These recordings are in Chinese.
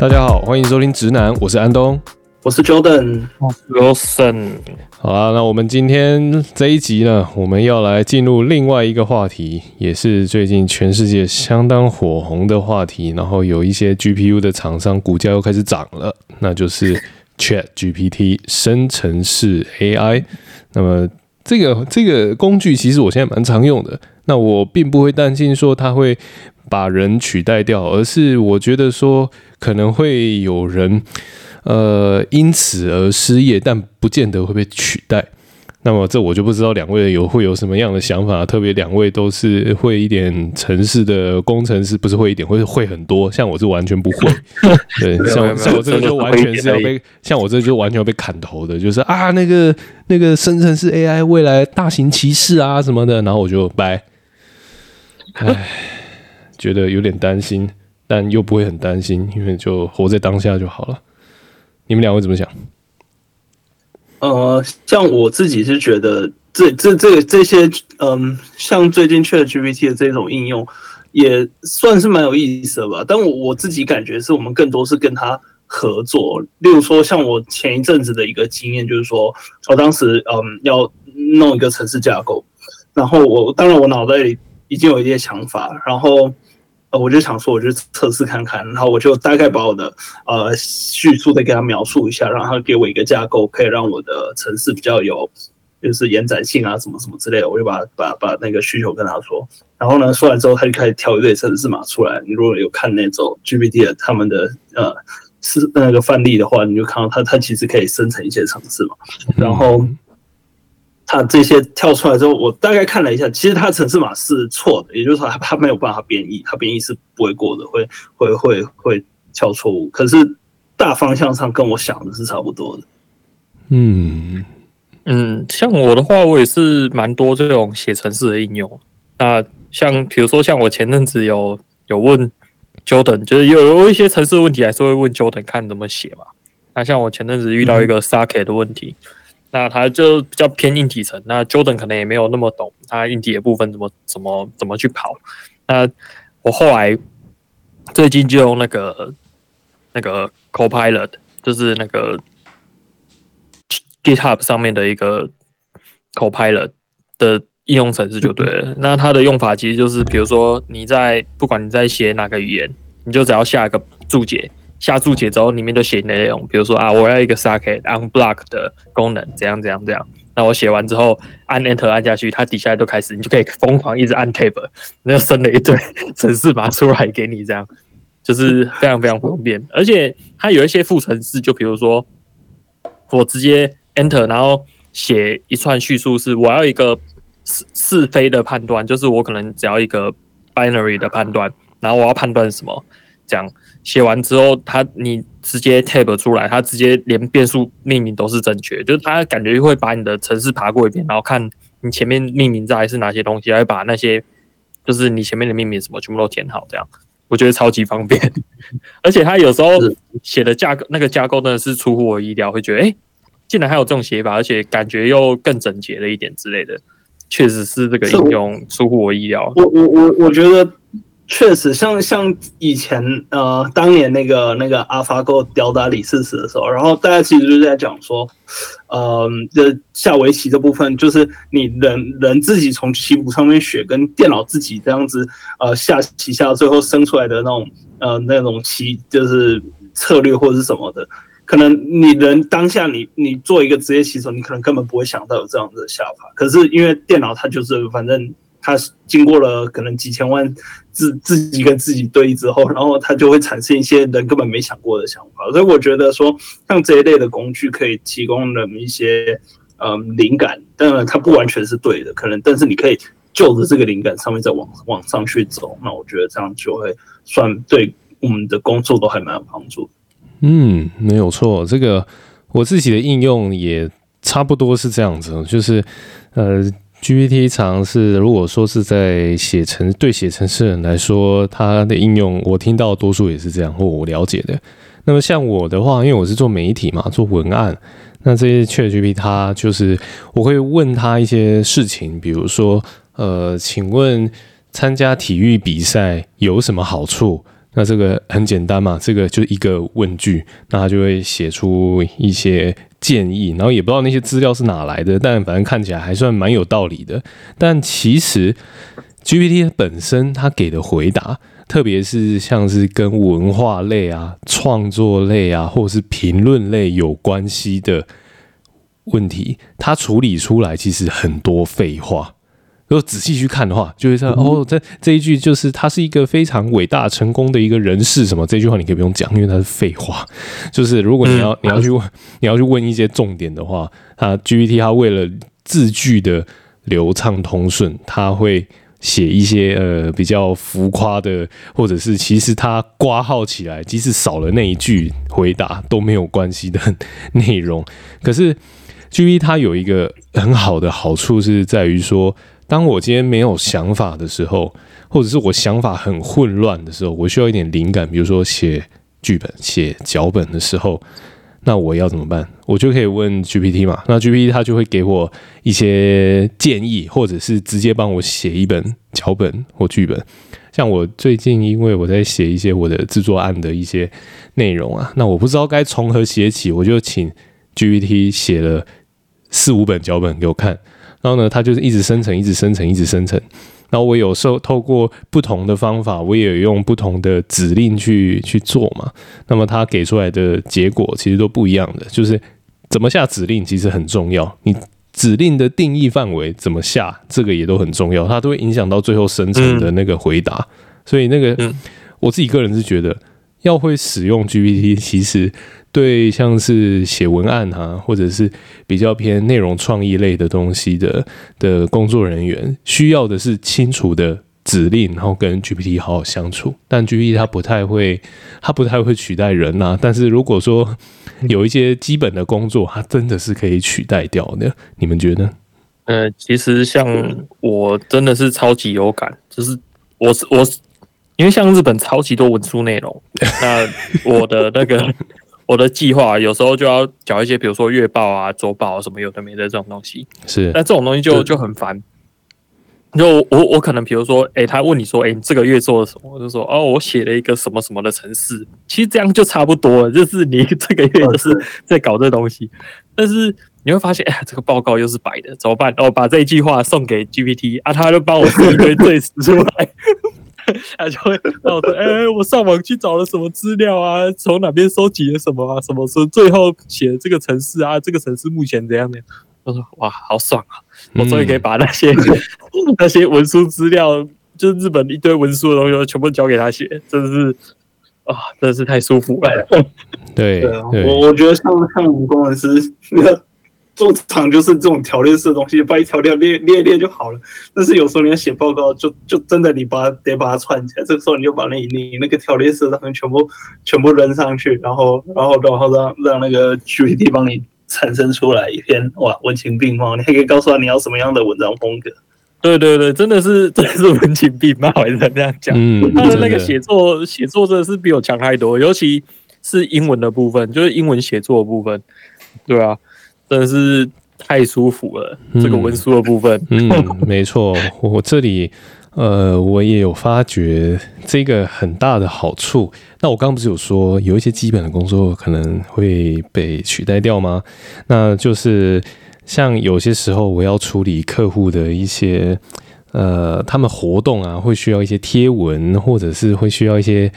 大家好，欢迎收听直男，我是安东，我是 Jordan， 我是 Wilson。好啦，那我们今天这一集呢，我们要来进入另外一个话题，也是最近全世界相当火红的话题，然后有一些 GPU 的厂商股价又开始涨了，那就是ChatGPT 生成式 AI。 那么这个工具其实我现在蛮常用的，那我并不会担心说它会把人取代掉，而是我觉得说可能会有人因此而失业，但不见得会被取代。那么这我就不知道两位会有什么样的想法，特别两位都是会一点程式的工程师，不是会一点，会很多，像我是完全不会。对，像我这个就完全是要被，像我这个就完全要被砍头的，就是啊那个生成式 AI 未来大型歧视啊什么的，然后我就拜，唉，觉得有点担心，但又不会很担心，因为就活在当下就好了。你们两位怎么想？像我自己是觉得这些，像最近 ChatGPT 的这种应用，也算是蛮有意思的吧。但我自己感觉是我们更多是跟它合作。例如说，像我前一阵子的一个经验，就是说我当时要弄一个程式架构，然后当然我脑袋里已经有一些想法，然后我就想说，我就测试看看，然后我就大概把我的叙述的给他描述一下，让他给我一个架构，可以让我的程式比较有就是延展性啊，什么什么之类的。我就把那个需求跟他说，然后呢，说完之后他就开始挑一堆程式码出来。你如果有看那种 GPT 的他们的那个范例的话，你就看到它其实可以生成一些程式嘛。然后它这些跳出来之后，我大概看了一下，其实它的程式码是错的，也就是说它没有办法编译，它编译是不会过的，会跳错误。可是大方向上跟我想的是差不多的。像我的话，我也是蛮多这种写程式的应用。那像比如说像我前阵子有问 Jordan， 就是有一些程式问题还是会问 Jordan 看怎么写嘛。那像我前阵子遇到一个 Socket 的问题。那他就比较偏硬体层，那 Jordan 可能也没有那么懂他硬体的部分怎么去跑。那我后来最近就用那个 Copilot， 就是那个 GitHub 上面的一个 Copilot 的应用程式就对了。那它的用法其实就是，比如说不管你在写哪个语言，你就只要下一个注解。下注解之后，里面就写你的内容，比如说啊，我要一个 socket unblock 的功能，怎样怎样怎样。那我写完之后，按 enter 按下去，它底下就开始，你就可以疯狂一直按 tab， 那就生了一堆程式码出来给你，这样就是非常非常方便。而且它有一些副程式，就比如说我直接 enter， 然后写一串叙述是我要一个是非的判断，就是我可能只要一个 binary 的判断，然后我要判断什么。讲写完之后，你直接 tab 出来，它直接连变数命名都是正确，就是它感觉会把你的程式爬过一遍，然后看你前面命名在是哪些东西，还把那些就是你前面的命名什么全部都填好，这样我觉得超级方便。而且它有时候写的架构，那个架构真的是出乎我意料，会觉得竟然还有这种写法，而且感觉又更整洁了一点之类的，确实是这个应用出乎我意料。我觉得。确实像以前当年那个 AlphaGo 吊打李世石的时候，然后大家其实就在讲说下围棋这部分就是你人自己从棋谱上面学跟电脑自己这样子下棋下最后生出来的那种棋就是策略或是什么的。可能你人当下你做一个职业棋手，你可能根本不会想到有这样的下法。可是因为电脑它就是反正它经过了可能几千万自己跟自己对弈之后，然后它就会产生一些人根本没想过的想法。所以我觉得说，像这一类的工具可以提供人一些灵感，当然它不完全是对的，可能但是你可以就着这个灵感上面再往上去走。那我觉得这样就会算对我们的工作都还蛮有帮助。没有错，这个我自己的应用也差不多是这样子，就是GPT 常是，如果说是在写程式人来说，它的应用我听到多数也是这样，或我了解的。那么像我的话，因为我是做媒体嘛，做文案，那这些 ChatGPT 它就是我会问它一些事情，比如说请问参加体育比赛有什么好处？那这个很简单嘛，这个就一个问句，那他就会写出一些建议，然后也不知道那些资料是哪来的，但反正看起来还算蛮有道理的。但其实 GPT 本身它给的回答，特别是像是跟文化类啊、创作类啊，或是评论类有关系的问题，它处理出来其实很多废话。如果仔细去看的话，就会知道哦，这一句就是他是一个非常伟大成功的一个人士什么，这句话你可以不用讲，因为它是废话。就是如果你要去问一些重点的话，它 GPT 它为了字句的流畅通顺，它会写一些比较浮夸的，或者是其实它括号起来，即使少了那一句回答都没有关系的内容。可是 GPT 它有一个很好的好处是在于说，当我今天没有想法的时候，或者是我想法很混乱的时候，我需要一点灵感，比如说写剧本、写脚本的时候，那我要怎么办？我就可以问 GPT 嘛，那 GPT 它就会给我一些建议，或者是直接帮我写一本脚本或剧本。像我最近因为我在写一些我的制作案的一些内容啊，那我不知道该从何写起，我就请 GPT 写了4-5本脚本给我看。然后呢，它就是一直生成。然后我有时候透过不同的方法，我也有用不同的指令去做嘛。那么它给出来的结果其实都不一样的，就是怎么下指令其实很重要。你指令的定义范围怎么下，这个也都很重要，它都会影响到最后生成的那个回答。所以那个我自己个人是觉得，要会使用 GPT， 其实对像是写文案啊，或者是比较偏内容创意类的东西的工作人员，需要的是清楚的指令，然后跟 GPT 好好相处。但 GPT 它不太会取代人啊。但是如果说有一些基本的工作，它真的是可以取代掉的。你们觉得？其实像我真的是超级有感，就是我因为像日本超级多文书内容，那我的那个。我的计划有时候就要缴一些，比如说月报啊、周报啊什么有的没的这种东西。是，但这种东西就很烦。就我可能比如说，他问你说，你这个月做了什么？我就说，哦，我写了一个什么什么的程式。其实这样就差不多了，就是你这个月就是在搞这东西。但是你会发现，这个报告又是白的，怎么办？把这一句话送给 GPT 啊，他就帮我做一堆对词出来。他就会让我说：“我上网去找了什么资料啊？从哪边收集了什么啊？什么说最后写这个程式啊？这个程式目前怎样的？”我说：“哇，好爽啊！我终于可以把那些文书资料，就是日本一堆文书的东西，全部交给他写，真的是啊，真的是太舒服了。”对，我觉得像我们工程师做场就是这种条列式的东西，把一条列就好了。但是有时候你要写报告，就真的你得把它串起来。这个时候你就把你那个条列式的东西全部扔上去，然后让那个 GPT 帮你产生出来一篇哇文情并茂。你还可以告诉他你要什么样的文章风格。对，真的是文情并茂，还是这样讲。他的那个写作真的是比我强太多，尤其是英文的部分，就是英文写作的部分，对啊。真的是太舒服了，这个文书的部分。没错，我这里我也有发觉这个很大的好处。那我刚刚不是有说有一些基本的工作可能会被取代掉吗？那就是像有些时候我要处理客户的一些他们活动啊，会需要一些贴文，或者是会需要一些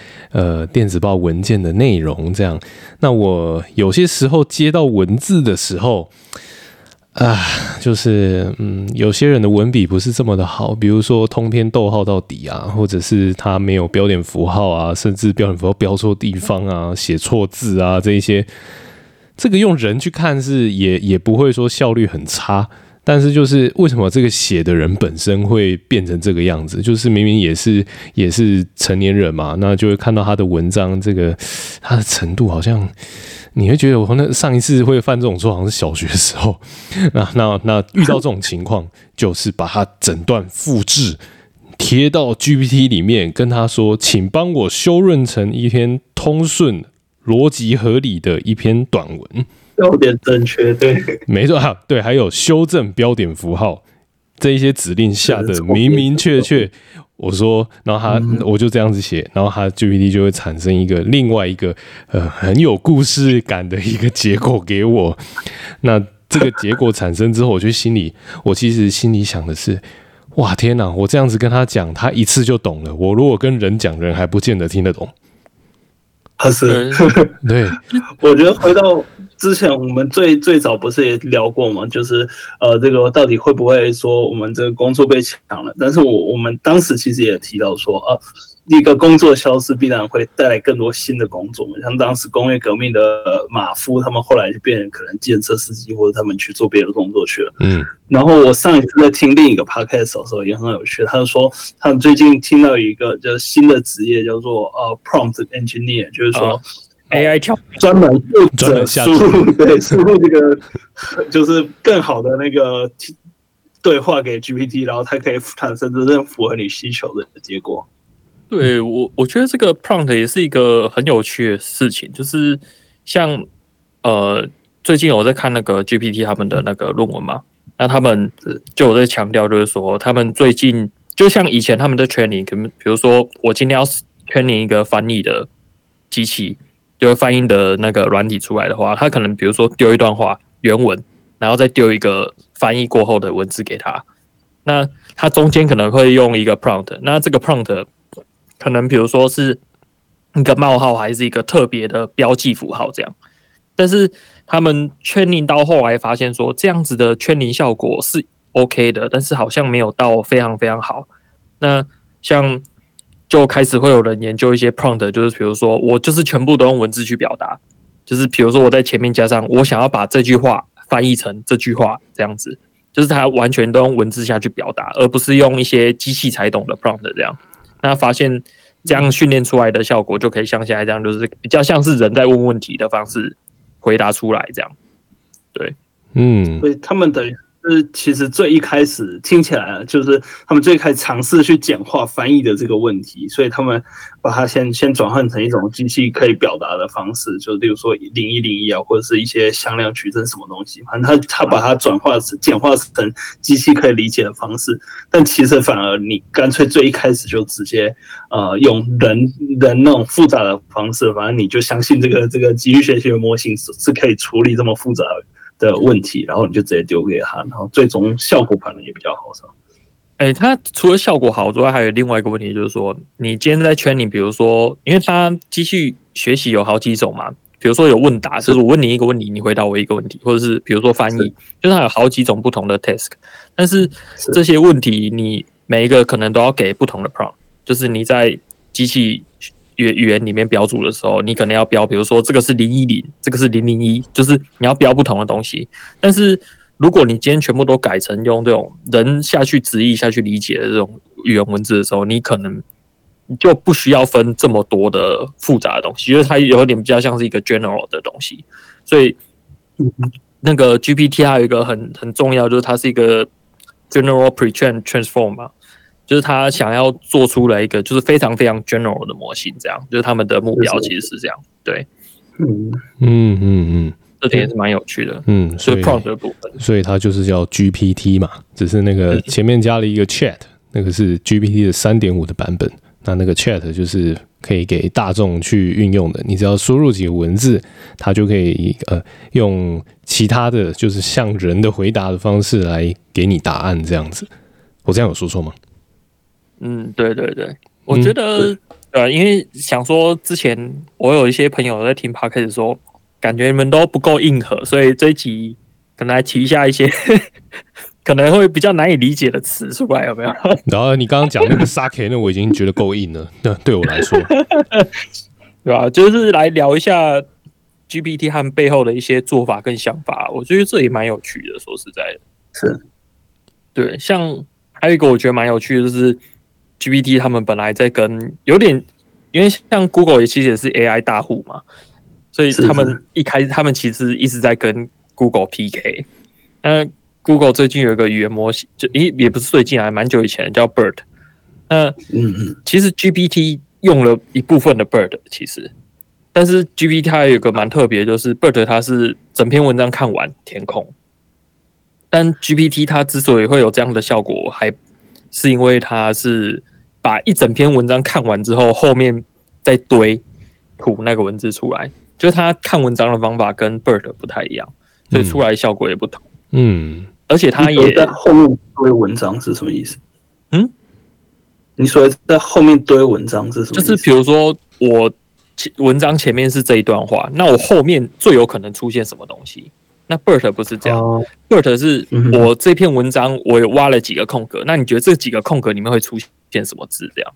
电子报文件的内容这样。那我有些时候接到文字的时候啊，就是有些人的文笔不是这么的好，比如说通篇逗号到底啊，或者是他没有标点符号啊，甚至标点符号标错地方啊，写错字啊，这一些，这个用人去看是也不会说效率很差。但是就是为什么这个写的人本身会变成这个样子？就是明明也是成年人嘛，那就会看到他的文章，这个他的程度好像你会觉得我那上一次会犯这种错，好像是小学的时候。那遇到这种情况，就是把他整段复制贴到 GPT 里面，跟他说，请帮我修润成一篇通顺、逻辑合理的一篇短文。标点正确，对，没错，对，还有修正标点符号，这一些指令下的明明确确，我说，然后他、我就这样子写，然后他 GPT 就会产生一个另外一个很有故事感的一个结果给我。那这个结果产生之后，我其实心里想的是，哇天哪！我这样子跟他讲，他一次就懂了。我如果跟人讲，人还不见得听得懂。他是对，我觉得回到之前我们最早不是也聊过吗？就是这个到底会不会说我们这个工作被抢了？但是我们当时其实也提到说啊。一个工作消失必然会带来更多新的工作，像当时工业革命的马夫，他们后来就变成可能计程车司机，或者他们去做别的工作去了。然后我上一次在听另一个 podcast 的时候也很有趣，他就说他们最近听到一个叫新的职业叫做prompt engineer， 就是说。AI 跳专门输入这个就是更好的那个对话给 GPT， 然后它可以产生真正符合你需求的结果。对，我觉得这个 prompt 也是一个很有趣的事情，就是像最近我在看那个 GPT 他们的那个论文嘛，那他们就有在强调，就是说他们最近就像以前他们的 training， 比如说我今天要 training 一个翻译的机器，就是翻译的那个软体出来的话，他可能比如说丢一段话原文，然后再丢一个翻译过后的文字给他，那他中间可能会用一个 prompt， 那这个 prompt。可能比如说是一个冒号，还是一个特别的标记符号这样，但是他们training到后来发现说，这样子的training效果是 OK 的，但是好像没有到非常非常好。那像就开始会有人研究一些 prompt， 就是比如说我就是全部都用文字去表达，就是比如说我在前面加上我想要把这句话翻译成这句话这样子，就是他完全都用文字下去表达，而不是用一些机器才懂的 prompt 这样。那发现这样训练出来的效果，就可以像现在这样，就是比较像是人在问问题的方式回答出来这样。对，所以他们等于是其实最一开始听起来就是他们最开始尝试去简化翻译的这个问题，所以他们把它先转换成一种机器可以表达的方式，就例如说0101啊，或者是一些向量矩阵什么东西，反正他把它转化简化成机器可以理解的方式，但其实反而你干脆最一开始就直接用人那种复杂的方式，反正你就相信这个机器学习的模型是可以处理这么复杂的问题，然后你就直接丢给他，然后最终效果可能也比较好上。它除了效果好之外，还有另外一个问题，就是说，你今天在training，比如说，因为它机器学习有好几种嘛，比如说有问答，就是我问你一个问题，你回答我一个问题，或者是比如说翻译，就是它有好几种不同的 task。但是这些问题，你每一个可能都要给不同的 prompt， 就是你在机器语言里面标注的时候，你可能要标，比如说这个是010，这个是001，就是你要标不同的东西，但是。如果你今天全部都改成用这种人下去直译下去理解的这种语言文字的时候，你可能就不需要分这么多的复杂的东西，因为它有点比较像是一个 general 的东西。所以那个 GPT 还有一个很重要，就是它是一个 general pre-train transform 嘛，就是它想要做出来一个就是非常非常 general 的模型，这样就是他们的目标其实是这样。对，这点也是蛮有趣的，所以 prompt 的部分，所以它就是叫 GPT 嘛，只是那个前面加了一个 Chat， 那个是 GPT 的 3.5 的版本，那个 Chat 就是可以给大众去运用的，你只要输入几个文字，它就可以用其他的就是像人的回答的方式来给你答案这样子。我这样有说错吗？对对对，我觉得因为想说之前我有一些朋友在听 podcast 说。感觉你们都不够硬核，所以这一集可能来提一下一些可能会比较难以理解的词出来，有没有？然后你刚刚讲那个 Socket， 那我已经觉得够硬了，对我来说，对吧？就是来聊一下 GPT 和背后的一些做法跟想法，我觉得这也蛮有趣的。说实在的，是，对，像还有一个我觉得蛮有趣的，就是 GPT 他们本来在跟有点，因为像 Google 也其实也是 AI 大户嘛。所以他们其实一直在跟 Google PK。那 Google 最近有一个语言模型，也不是最近啊，蛮久以前叫 BERT。那其实 GPT 用了一部分的 BERT， 其实，但是 GPT 它有一个蛮特别，就是 BERT 它是整篇文章看完填空。但 GPT 它之所以会有这样的效果，还是因为它是把一整篇文章看完之后，后面再堆吐那个文字出来，就是它看文章的方法跟 BERT 不太一样，所以出来的效果也不同。嗯，而且它也在后面堆文章是什么意思？嗯，你说在后面堆文章是什么意思？就是比如说我文章前面是这一段话，那我后面最有可能出现什么东西？那 BERT 不是这样、BERT 是我这篇文章我也挖了几个空格、那你觉得这几个空格里面会出现什么字？这样，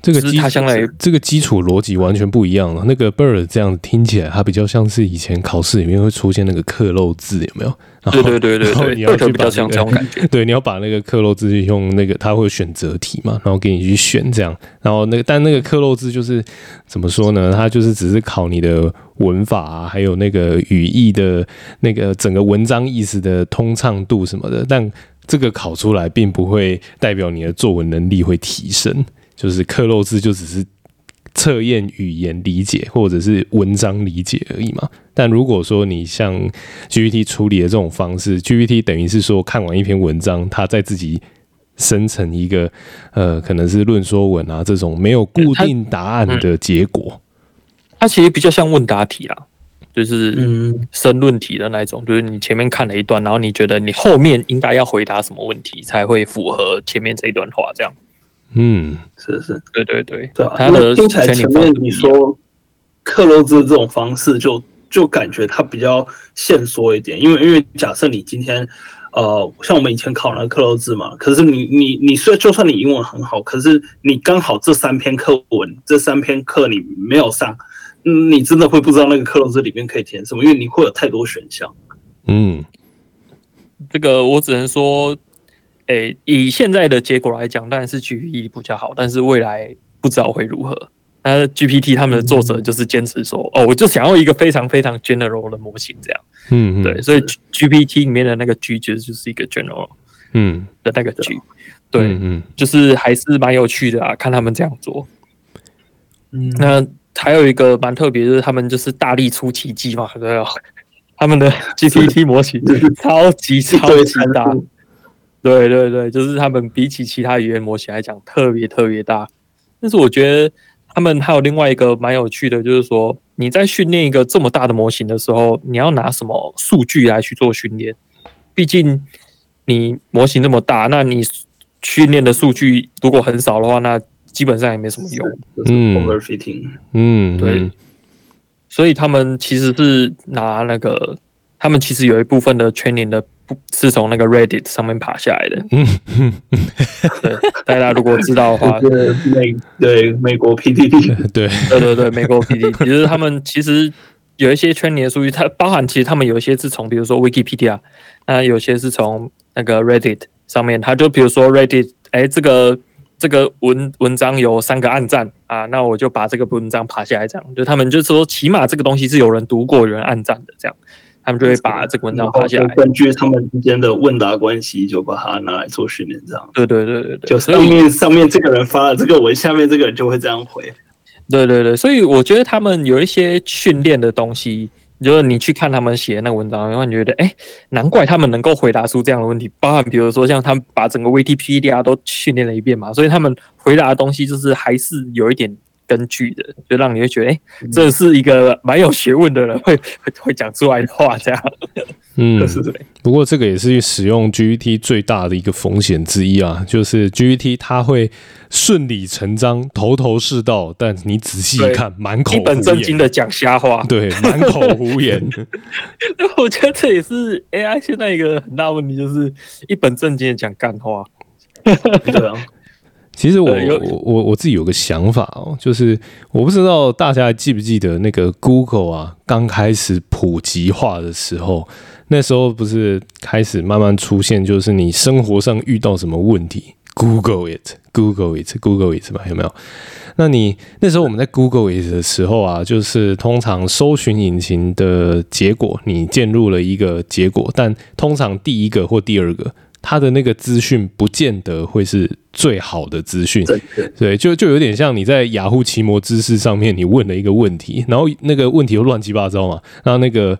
就是它相当于这个基础逻辑完全不一样了。那个 BERT 这样听起来，它比较像是以前考试里面会出现那个克漏字，有没有？对对对对对， BERT 比较像这种感觉。对，你要把那个克漏字用那个，它会有选择题嘛，然后给你去选这样。然后那个，但那个克漏字就是怎么说呢？它就是只是考你的文法啊，还有那个语义的那个整个文章意思的通畅度什么的。但这个考出来，并不会代表你的作文能力会提升。就是克漏字就只是测验语言理解或者是文章理解而已嘛。但如果说你像 GPT 处理的这种方式 ，GPT 等于是说看完一篇文章，它在自己生成一个可能是论说文啊这种没有固定答案的结果。它其实比较像问答题啦，就是申论题的那种，就是你前面看了一段，然后你觉得你后面应该要回答什么问题才会符合前面这一段话这样。嗯，是是，对对对，对吧、啊？那听起来前面你说克漏字这种方式就感觉它比较限缩一点，因为假设你今天像我们以前考那个克漏字嘛，可是你就算你英文很好，可是你刚好这三篇课你没有上，你真的会不知道那个克漏字里面可以填什么，因为你会有太多选项。嗯，这个我只能说。以现在的结果来讲，当然是 GPT 比较好，但是未来不知道会如何。那 GPT 他们的作者就是坚持说，我就想要一个非常非常 general 的模型这样。嗯，对，所以 GPT 里面的那个 G 就是一个 general， 的那个 G， 对，就是还是蛮有趣的啊，看他们这样做。嗯，那还有一个蛮特别，就是他们就是大力出奇迹嘛，对吧？他们的 GPT 模型超级大。对对对，就是他们比起其他语言模型来讲，特别特别大。但是我觉得他们还有另外一个蛮有趣的，就是说你在训练一个这么大的模型的时候，你要拿什么数据来去做训练？毕竟你模型那么大，那你训练的数据如果很少的话，那基本上也没什么用。overfitting。嗯，对。所以他们其实是拿那个，他们其实有一部分的 training 的。是从那个 Reddit 上面爬下来的。对，大家如果知道的话，对美国 PDD， 对美国 PDD， 就是他们其实有一些圈里的数据，它包含其实他们有一些是从比如说 Wikipedia， 那有些是从那个 Reddit 上面，他就比如说 Reddit， 这个 文章有3个按赞啊，那我就把这个文章爬下来，这样就他们就说起码这个东西是有人读过、有人按赞的这样。他们就会把这个文章爬下来，根据他们之间的问答关系，就把它拿来做训练，这样。对，就上面这个人发了这个文，下面这个人就会这样回。对，所以我觉得他们有一些训练的东西，就是你去看他们写的那个文章，然后你觉得，难怪他们能够回答出这样的问题。包含比如说像他们把整个 Wikipedia 都训练了一遍嘛，所以他们回答的东西就是还是有一点。根据的，就让你会觉得，这是一个蛮有学问的人会讲出来的话，这样。嗯，不过这个也是使用 GPT 最大的一个风险之一啊，就是 GPT 它会顺理成章、头头是道，但你仔细看，满口一本正经的讲瞎话，对，满口胡言。我觉得这也是 AI 现在一个很大问题，就是一本正经的讲干话。对啊。其实我自己有个想法就是我不知道大家记不记得那个 Google 啊，刚开始普及化的时候，那时候不是开始慢慢出现，就是你生活上遇到什么问题 ，Google it 吧，有没有？那你那时候我们在 Google it 的时候啊，就是通常搜寻引擎的结果，你进入了一个结果，但通常第一个或第二个。它的那个资讯不见得会是最好的资讯，对，就有点像你在雅虎奇摩知识上面，你问了一个问题，然后那个问题又乱七八糟嘛，然后那个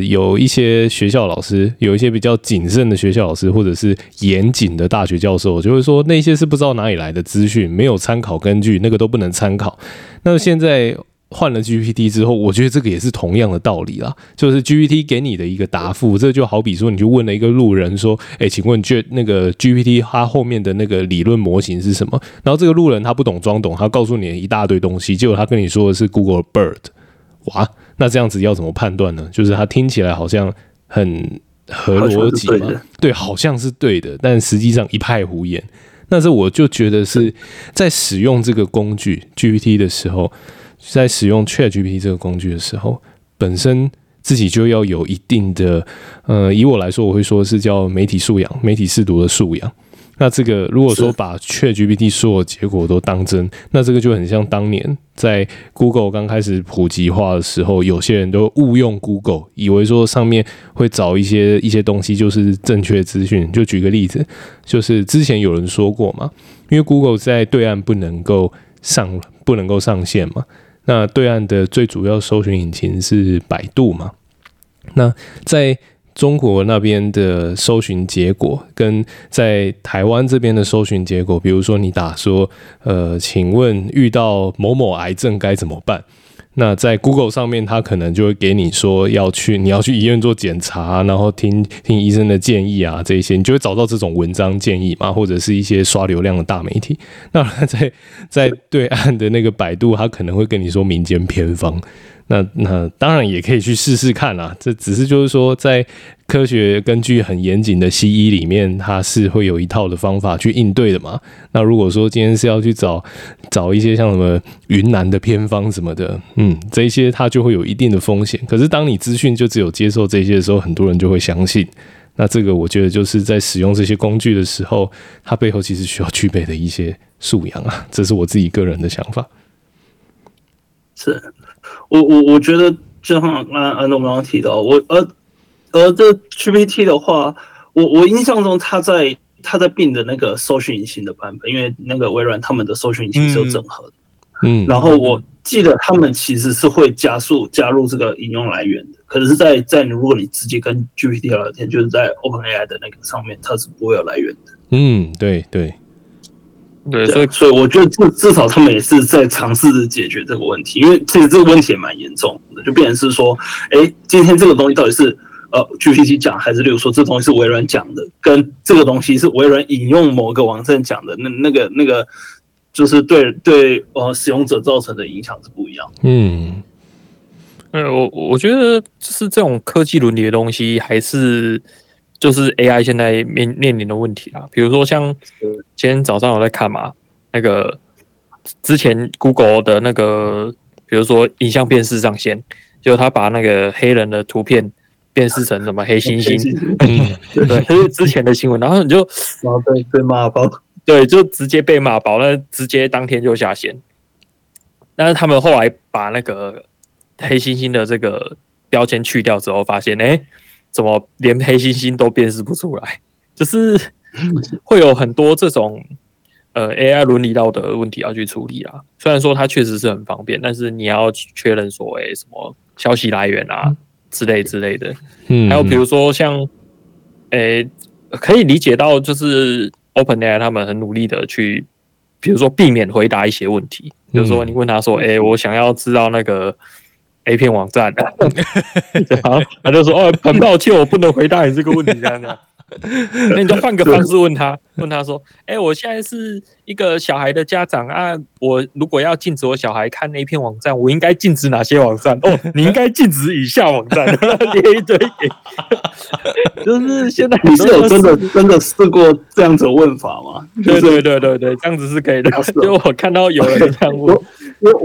有一些学校老师，有一些比较谨慎的学校老师，或者是严谨的大学教授，就会说那些是不知道哪里来的资讯，没有参考根据，那个都不能参考。那现在换了 GPT 之后，我觉得这个也是同样的道理啦，就是 GPT 给你的一个答复，这就好比说你去问了一个路人说，请问那个 GPT 它后面的那个理论模型是什么？然后这个路人他不懂装懂，他告诉你一大堆东西，结果他跟你说的是 Google Bard， 哇，那这样子要怎么判断呢？就是他听起来好像很合逻辑嘛，对，好像是对的，但实际上一派胡言。那这我就觉得是在使用这个工具 GPT 的时候，在使用 ChatGPT 这个工具的时候，本身自己就要有一定的，以我来说，我会说是叫媒体素养、媒体识读的素养。那这个如果说把 ChatGPT 所有结果都当真，那这个就很像当年在 Google 刚开始普及化的时候，有些人都误用 Google， 以为说上面会找一些东西就是正确资讯。就举个例子，就是之前有人说过嘛，因为 Google 在对岸不能够上线嘛。那对岸的最主要搜寻引擎是百度嘛，那在中国那边的搜寻结果跟在台湾这边的搜寻结果，比如说你打说请问遇到某某癌症该怎么办，那在 Google 上面它可能就会给你说你要去医院做检查，然后听医生的建议啊，这些你就会找到这种文章建议嘛，或者是一些刷流量的大媒体。那在对岸的那个百度，它可能会跟你说民间偏方。那当然也可以去试试看啦，这只是就是说在科学根据很严谨的西医里面，它是会有一套的方法去应对的嘛。那如果说今天是要去找一些像什么云南的偏方什么的，这一些它就会有一定的风险。可是当你资讯就只有接受这些的时候，很多人就会相信。那这个我觉得就是在使用这些工具的时候，它背后其实需要具备的一些素养啊，这是我自己个人的想法。是。我觉得就像安东刚刚提到，这 GPT 的话，我印象中它在 Bing 的那个搜寻引擎的版本，因为那个微软他们的搜寻引擎是有整合的，然后我记得他们其实是会加入这个引用来源的，可是在如果你直接跟 GPT 聊天，就是在 OpenAI 的那个上面，它是不会有来源的。对，所以我觉得至少他们也是在尝试着解决这个问题，因为其实这个问题也蛮严重的，就变成是说，今天这个东西到底是GPT 讲，还是例如说这东西是微软讲的，跟这个东西是微软引用某个网站讲的，那个就是对使用者造成的影响是不一样的。我觉得就是这种科技伦理的东西，还是就是 AI 现在面临的问题啦，比如说像今天早上我在看嘛，那个之前 Google 的那个，比如说影像辨识上线，就他把那个黑人的图片辨识成什么黑猩猩，对，这是之前的新闻，然后你就被骂爆，对，就直接被骂爆，那直接当天就下线。但是他们后来把那个黑猩猩的这个标签去掉之后，发现怎么连黑猩猩都辨识不出来？就是会有很多这种AI 伦理道德问题要去处理啦。虽然说它确实是很方便，但是你要确认说什么消息来源啊之类的。还有比如说像可以理解到就是 OpenAI 他们很努力的去，比如说避免回答一些问题，比如说你问他说我想要知道那个A 片网站，他就说很抱歉，我不能回答你这个问题，这样子。那你就换个方式问他说，我现在是一个小孩的家长啊，我如果要禁止我小孩看 A 片网站，我应该禁止哪些网站？你应该禁止以下网站，列一堆给。就是现在你是有真的试过这样子的问法吗？对，这样子是可以的。就我看到有人这样问。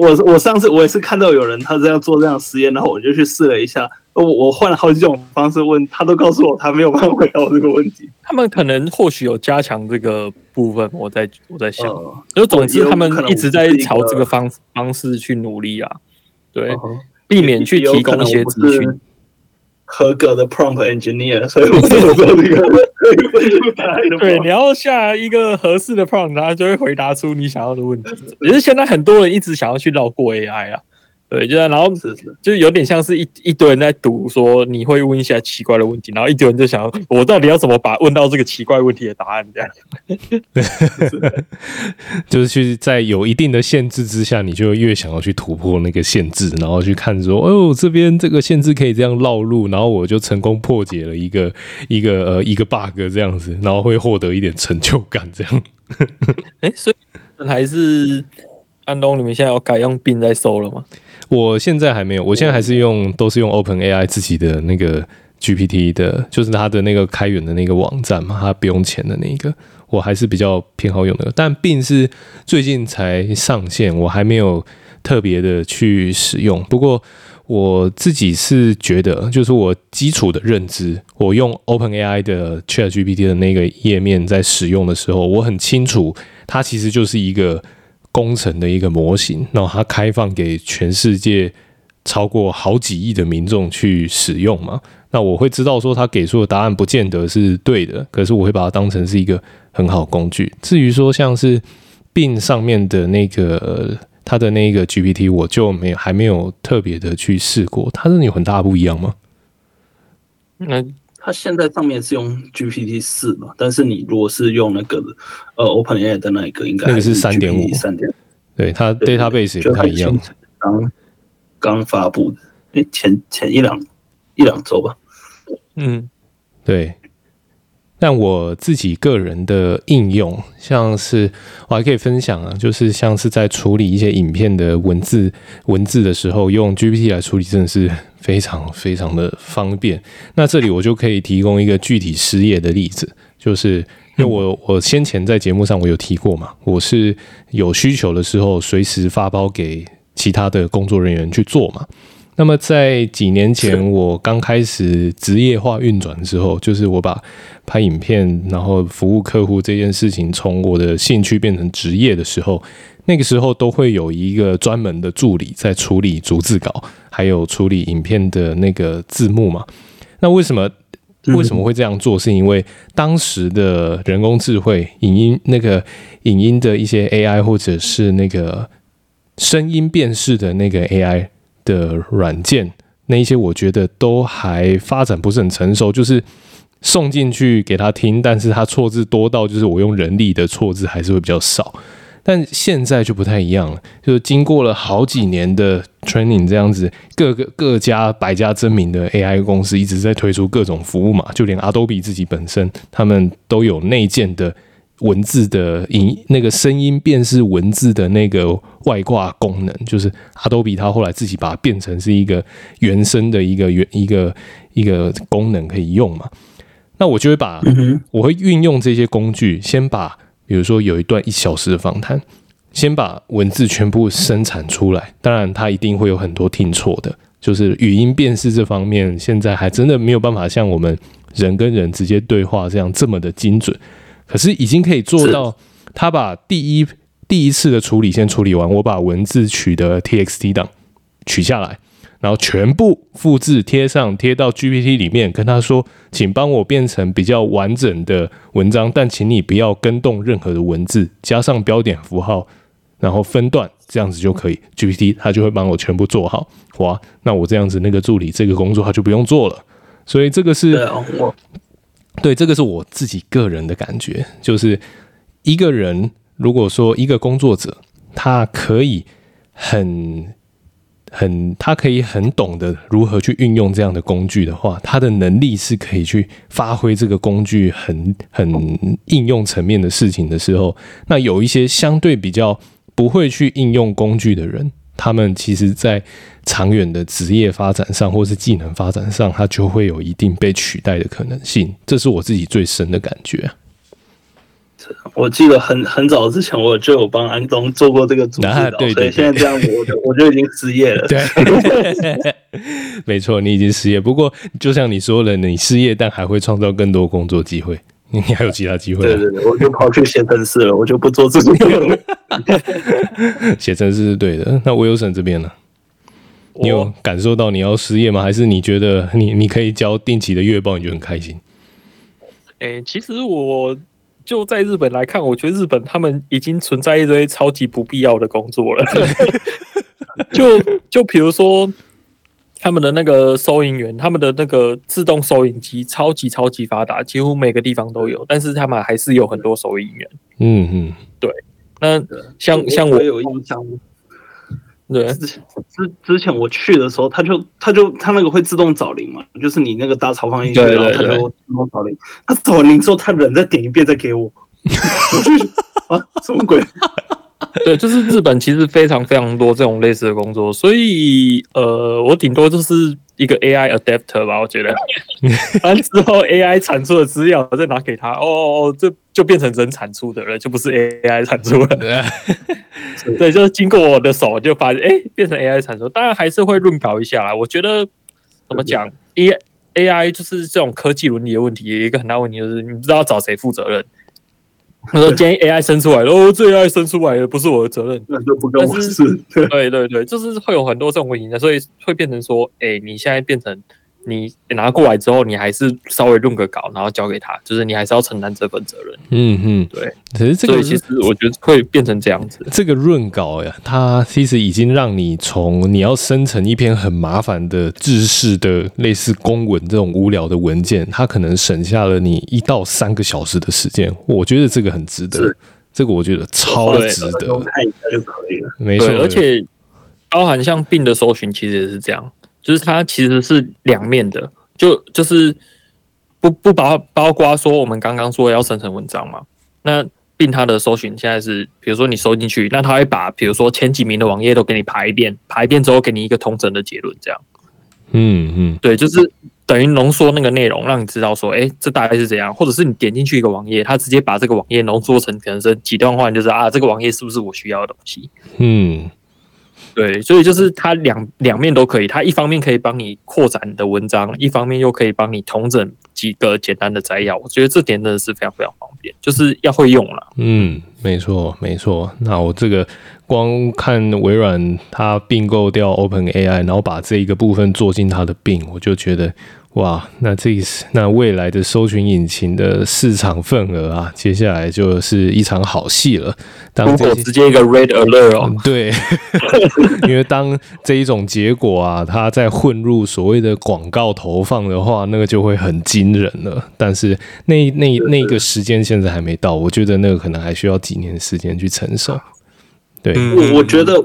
我上次我也是看到有人他这样做这样实验，然后我就去试了一下，我换了好几种方式问他，都告诉我他没有办法回答我这个问题。他们可能或许有加强这个部分，我在想，就总之他们一直在朝这个方式去努力啊，对，避免去提供一些资讯。合格的 prompt engineer， 所以我做这个。对，你要下一个合适的 prompt， 他就会回答出你想要的问题。只是现在很多人一直想要去绕过 AI 啊，对，就然后就有点像是 一堆人在赌，说你会问一些奇怪的问题，然后一堆人就想，我到底要怎么把问到这个奇怪问题的答案这样？就是去在有一定的限制之下，你就越想要去突破那个限制，然后去看说，哦，这边这个限制可以这样绕路，然后我就成功破解了一个 bug 这样子，然后会获得一点成就感这样。欸，所以还是安东，你们现在有改用 Bing 在搜了吗？我现在还没有，我现在还是都是用 OpenAI 自己的那个 GPT 的，就是它的那个开源的那个网站嘛，它不用钱的那个，我还是比较偏好用的。但 Bing 是最近才上线，我还没有特别的去使用。不过我自己是觉得，就是我基础的认知，我用 OpenAI 的 ChatGPT 的那个页面在使用的时候，我很清楚它其实就是一个工程的一个模型，然后它开放给全世界超过好几亿的民众去使用嘛。那我会知道说它给出的答案不见得是对的，可是我会把它当成是一个很好工具。至于说像是 Bing 上面的那个它的那个 GPT， 我就还没有特别的去试过，它真的有很大不一样吗？它现在上面是用 GPT-4 嘛，但是你如果是用那个OpenAI 的那一个，应该是 3.5 3.5， 对，它 database 也不太一样。刚发布的，前一两周吧。嗯，对。但我自己个人的应用，像是我还可以分享啊，就是像是在处理一些影片的文字的时候，用 GPT 来处理真的是非常非常的方便。那这里我就可以提供一个具体失业的例子，就是因为我先前在节目上我有提过嘛，我是有需求的时候随时发包给其他的工作人员去做嘛。那么在几年前我刚开始职业化运转之后，就是我把拍影片然后服务客户这件事情从我的兴趣变成职业的时候，那个时候都会有一个专门的助理在处理逐字稿还有处理影片的那个字幕嘛。那为什么会这样做，是因为当时的人工智慧影音的一些 AI 或者是那个声音辨识的那个 AI的软件，那一些我觉得都还发展不是很成熟，就是送进去给他听，但是他错字多到就是我用人力的错字还是会比较少。但现在就不太一样了，就是经过了好几年的 training 这样子，各家百家争鸣的 AI 公司一直在推出各种服务嘛，就连 Adobe 自己本身他们都有内建的文字的那个声音辨识文字的那个外挂功能，就是 Adobe 它后来自己把它变成是一个原生的一个功能可以用嘛。那我就会我会运用这些工具，先把比如说有一段1小时的访谈，先把文字全部生产出来。当然它一定会有很多听错的，就是语音辨识这方面现在还真的没有办法像我们人跟人直接对话这样这么的精准，可是已经可以做到，他把第一次的处理先处理完，我把文字取的 TXT 档取下来，然后全部复制贴到 GPT 里面，跟他说，请帮我变成比较完整的文章，但请你不要更动任何的文字，加上标点符号，然后分段，这样子就可以 ，GPT 他就会帮我全部做好。哇，那我这样子那个助理这个工作他就不用做了，所以这个是。对，这个是我自己个人的感觉，就是一个人如果说一个工作者，他可以很懂得如何去运用这样的工具的话，他的能力是可以去发挥这个工具很应用层面的事情的时候，那有一些相对比较不会去应用工具的人，他们其实在长远的职业发展上或是技能发展上，他就会有一定被取代的可能性，这是我自己最深的感觉。我记得很早之前我就有帮安东做过这个主题，对对对，所以现在这样我就已经失业了。对，没错，你已经失业，不过就像你说了，你失业但还会创造更多工作机会，你还有其他机会。对对对，我就跑去写程式了，我就不做自己了。写程式是对的。那Wilson这边呢？你有感受到你要失业吗？还是你觉得你可以交定期的月报，你就很开心？其实我就在日本来看，我觉得日本他们已经存在一堆超级不必要的工作了。就比如说他们的那个收银员，他们的那个自动收银机超级发达，几乎每个地方都有，但是他们还是有很多收银员。嗯嗯，对。那像我有印象，对，之前我去的时候，他那个会自动找零嘛，就是你那个打草放进去，然后他就自动找零。他找完零之后，他人再点一遍再给我。我啊，什么鬼？对，就是日本其实非常非常多这种类似的工作，所以我顶多就是一个 AI adapter 吧，我觉得。然后之后 AI 产出的资料再拿给他，哦，这就变成人产出的了，就不是 AI 产出了。对，就是经过我的手就发现，哎，变成 AI 产出，当然还是会润稿一下啦。我觉得怎么讲 ，AI 就是这种科技伦理的问题，有一个很大问题就是你不知道找谁负责任。他说：“今天 AI 生出来了，哦，这 AI 生出来了，不是我的责任，那就不跟我是。对对对，就是会有很多这种问题的，所以会变成说，哎，你现在变成你拿过来之后，你还是稍微润个稿，然后交给他，就是你还是要承担这份责任。嗯嗯，对。可是这个，所以其实我觉得会变成这样子。这个润稿呀，它其实已经让你从你要生成一篇很麻烦的制式的类似公文这种无聊的文件，它可能省下了你1到3个小时的时间。我觉得这个很值得，这个我觉得超值得。看一下就可以了。没错，而且包含像Bing的搜寻其实也是这样。就是它其实是两面的，就是不包括说我们刚刚说要生成文章嘛，那并它的搜寻现在是，比如说你搜进去，那它会把比如说前几名的网页都给你爬一遍，爬一遍之后给你一个统整的结论，这样。嗯嗯，对，就是等于浓缩那个内容，让你知道说，哎，这大概是怎样，或者是你点进去一个网页，它直接把这个网页浓缩成可能是几段话，你就知道啊，这个网页是不是我需要的东西。嗯。对，所以就是它两面都可以，它一方面可以帮你扩展你的文章，一方面又可以帮你统整几个简单的摘要。我觉得这点真的是非常非常方便，就是要会用啦。嗯，没错没错。那我这个光看微软它并购掉 OpenAI， 然后把这一个部分做进它的 Bing， 我就觉得哇，那未来的搜寻引擎的市场份额啊，接下来就是一场好戏了。Google 直接一个 Red Alert 哦，对，因为当这一种结果啊，它在混入所谓的广告投放的话，那个就会很惊人了。但是那个时间现在还没到，我觉得那个可能还需要几年的时间去成熟。对，我觉得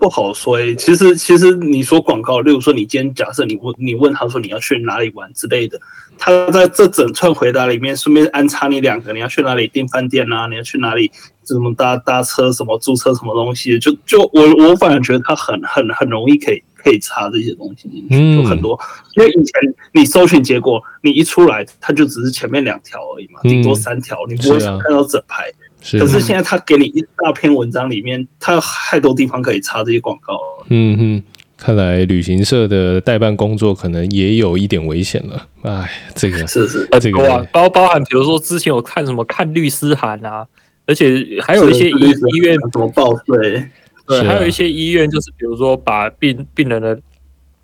不好说欸。其实你说广告，例如说你今天假设你问他说你要去哪里玩之类的，他在这整串回答里面顺便安插你2个，你要去哪里订饭店啊，你要去哪里什么搭车什么租车什么东西，就我反而觉得他很容易可以插这些东西进去，就很多。因为以前你搜寻结果你一出来，它就只是前面2条而已嘛，顶多3条，你不会想看到整排。可是现在他给你一大篇文章里面，他太多地方可以插这些广告了。嗯嗯，看来旅行社的代办工作可能也有一点危险了。哎，这个是这个包含，比如说之前有看什么看律师函啊，而且还有一些医院怎么报税，对，还有一些医院就是比如说把病人的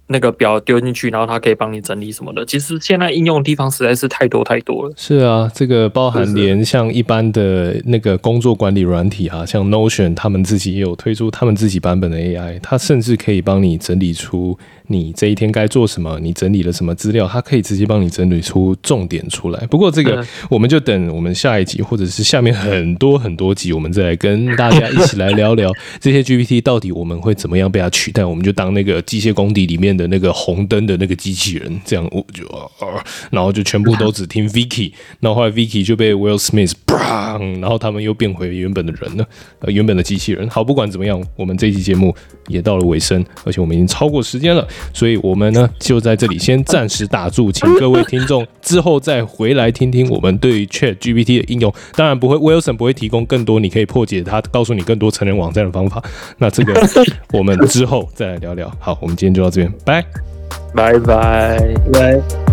那个表丢进去，然后它可以帮你整理什么的。其实现在应用的地方实在是太多了。是啊，这个包含连像一般的那个工作管理软体啊，像 Notion 他们自己也有推出他们自己版本的 AI， 它甚至可以帮你整理出你这一天该做什么，你整理了什么资料，它可以直接帮你整理出重点出来。不过这个我们就等我们下一集或者是下面很多集，我们再来跟大家一起来聊聊这些 GPT 到底我们会怎么样被它取代。我们就当那个机械工地里面的那个红灯的那个机器人，这样我就然后就全部都只听 Vicky， 然后后来 Vicky 就被 Will Smith 然后他们又变回原本的人了，原本的机器人。好，不管怎么样，我们这期节目也到了尾声，而且我们已经超过时间了，所以我们呢就在这里先暂时打住，请各位听众之后再回来听听我们对于 ChatGPT 的应用。当然不会 ，Wilson 不会提供更多你可以破解它，告诉你更多成人网站的方法。那这个我们之后再来聊聊。好，我们今天就到这边。拜拜拜拜。